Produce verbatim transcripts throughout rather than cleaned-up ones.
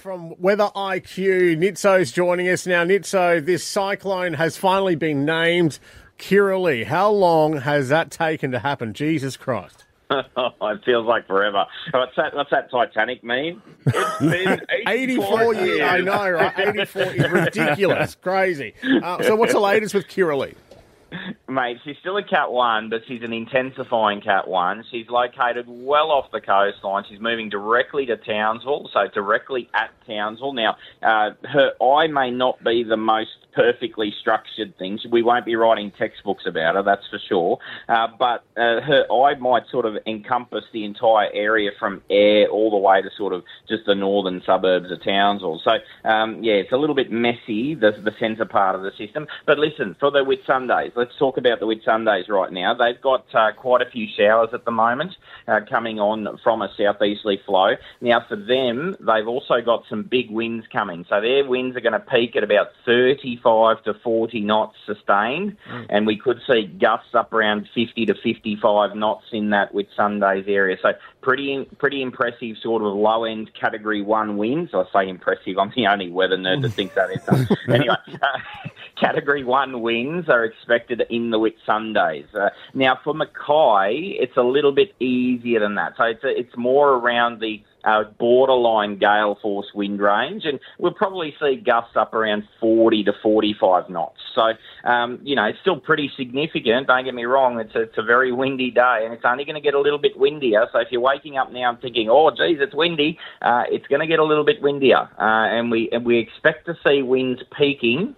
From Weather I Q, Nitso's joining us now. Nitso, this cyclone has finally been named Kirrily. How long has that taken to happen? Jesus Christ. It feels like forever. What's that, what's that Titanic meme? It's been eighty-four years. I know, right? eighty-four years. Ridiculous. Crazy. Uh, so what's the latest with Kirrily? Mate, she's still a Cat one, but she's an intensifying Cat one. She's located well off the coastline. She's moving directly to Townsville, so directly at Townsville. Now, uh, her eye may not be the most perfectly structured thing. We won't be writing textbooks about her, that's for sure. Uh, but uh, her eye might sort of encompass the entire area from Eyre all the way to sort of just the northern suburbs of Townsville. So, um, yeah, it's a little bit messy, the, the centre part of the system. But listen, for the Whitsundays, let's talk about the Whitsundays right now. They've got uh, quite a few showers at the moment uh, coming on from a southeasterly flow. Now, for them, they've also got some big winds coming. So their winds are going to peak at about thirty-five to forty knots sustained, and we could see gusts up around fifty to fifty-five knots in that Whitsundays area. So pretty pretty impressive sort of low-end Category one winds. I say impressive. I'm the only weather nerd that thinks that is. Anyway, uh, Category one winds are expected in the Whitsundays. Uh, now, for Mackay, it's a little bit easier than that. So it's, a, it's more around the Uh, borderline gale force wind range, and we'll probably see gusts up around forty to forty-five knots. So, um, you know, it's still pretty significant. Don't get me wrong, it's a, it's a very windy day, and it's only going to get a little bit windier. So if you're waking up now and thinking, oh, geez, it's windy, uh, it's going to get a little bit windier. Uh, and we and we expect to see winds peaking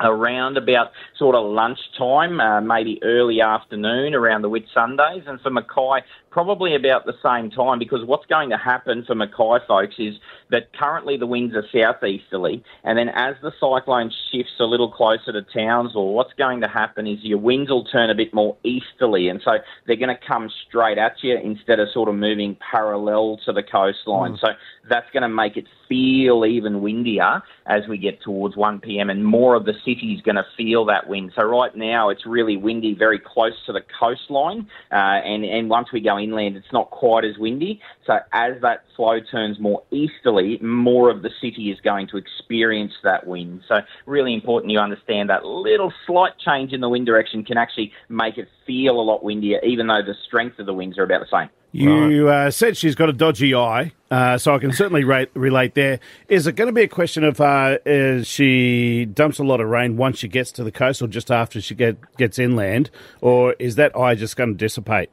around about sort of lunchtime, uh, maybe early afternoon around the Whitsundays, and for Mackay, probably about the same time, because what's going to happen for Mackay folks is that currently the winds are southeasterly, and then as the cyclone shifts a little closer to Townsville, what's going to happen is your winds will turn a bit more easterly, and so they're going to come straight at you instead of sort of moving parallel to the coastline. Mm. So that's going to make it feel even windier as we get towards one p.m. and more of the city's going to feel that wind. So right now it's really windy very close to the coastline, uh, and, and once we go inland it's not quite as windy. So as that flow turns more easterly, more of the city is going to experience that wind. So really important you understand that little slight change in the wind direction can actually make it feel a lot windier, even though the strength of the winds are about the same. You uh, said she's got a dodgy eye, uh, so I can certainly rate, relate there. Is it going to be a question of uh, is she dumps a lot of rain once she gets to the coast or just after she get, gets inland, or is that eye just going to dissipate?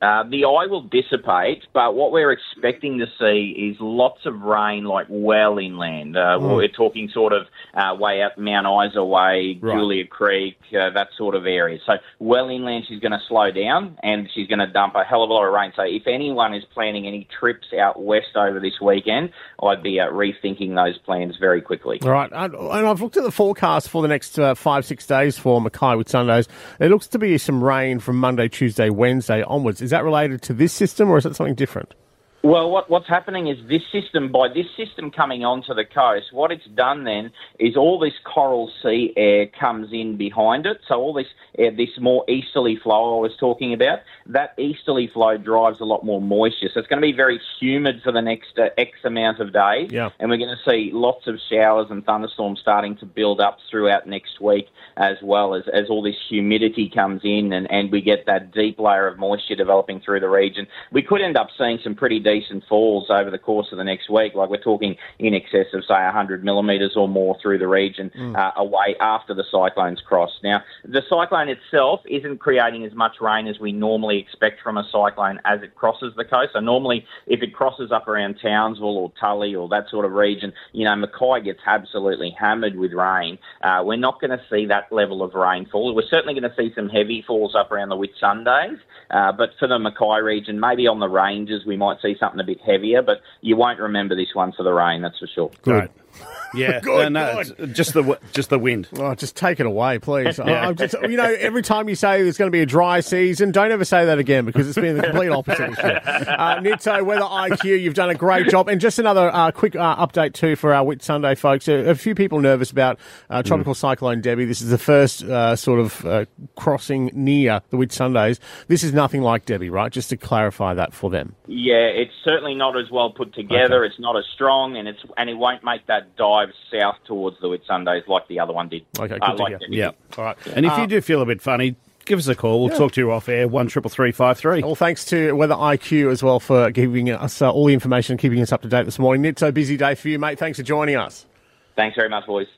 Uh, the eye will dissipate, but what we're expecting to see is lots of rain, like well inland. Uh, mm. We're talking sort of uh, way up Mount Isaway, right. Julia Creek, uh, that sort of area. So well inland, she's going to slow down and she's going to dump a hell of a lot of rain. So if anyone is planning any trips out west over this weekend, I'd be uh, rethinking those plans very quickly. All right, and I've looked at the forecast for the next uh, five, six days for Mackay with Sundays. There looks to be some rain from Monday, Tuesday, Wednesday onwards. Is that related to this system, or is it something different? Well, what, what's happening is this system, by this system coming onto the coast, what it's done then is all this coral sea air comes in behind it. So all this air, this more easterly flow I was talking about, that easterly flow drives a lot more moisture. So it's going to be very humid for the next uh, X amount of days. Yeah. And we're going to see lots of showers and thunderstorms starting to build up throughout next week, as well as, as all this humidity comes in and, and we get that deep layer of moisture developing through the region. We could end up seeing some pretty decent falls over the course of the next week. Like we're talking in excess of, say, one hundred millimetres or more through the region mm. uh, away after the cyclone's crossed. Now, the cyclone itself isn't creating as much rain as we normally expect from a cyclone as it crosses the coast. So normally, if it crosses up around Townsville or Tully or that sort of region, you know, Mackay gets absolutely hammered with rain. Uh, we're not going to see that level of rainfall. We're certainly going to see some heavy falls up around the Whitsundays, uh, but for the Mackay region, maybe on the ranges we might see something a bit heavier, but you won't remember this one for the rain, that's for sure. Good. Right. Yeah, good, no, no, just the just the wind. Oh, just take it away, please. Yeah. I, just, you know, every time you say there's going to be a dry season, don't ever say that again because it's been the complete opposite. uh, Nitso, Weather I Q, you've done a great job. And just another uh, quick uh, update too for our Whitsunday folks. A, a few people nervous about uh, Tropical mm. Cyclone Debbie. This is the first uh, sort of uh, crossing near the Whitsundays. This is nothing like Debbie, right? Just to clarify that for them. Yeah, it's certainly not as well put together. Okay. It's not as strong, and it's and it won't make that dive south towards the Whitsundays like the other one did. Okay, uh, like yeah. All right. And if uh, you do feel a bit funny, give us a call. We'll yeah. talk to you off air. One triple three five three. Well, thanks to Weather I Q as well for giving us uh, all the information, and keeping us up to date this morning. It's a busy day for you, mate. Thanks for joining us. Thanks very much, boys.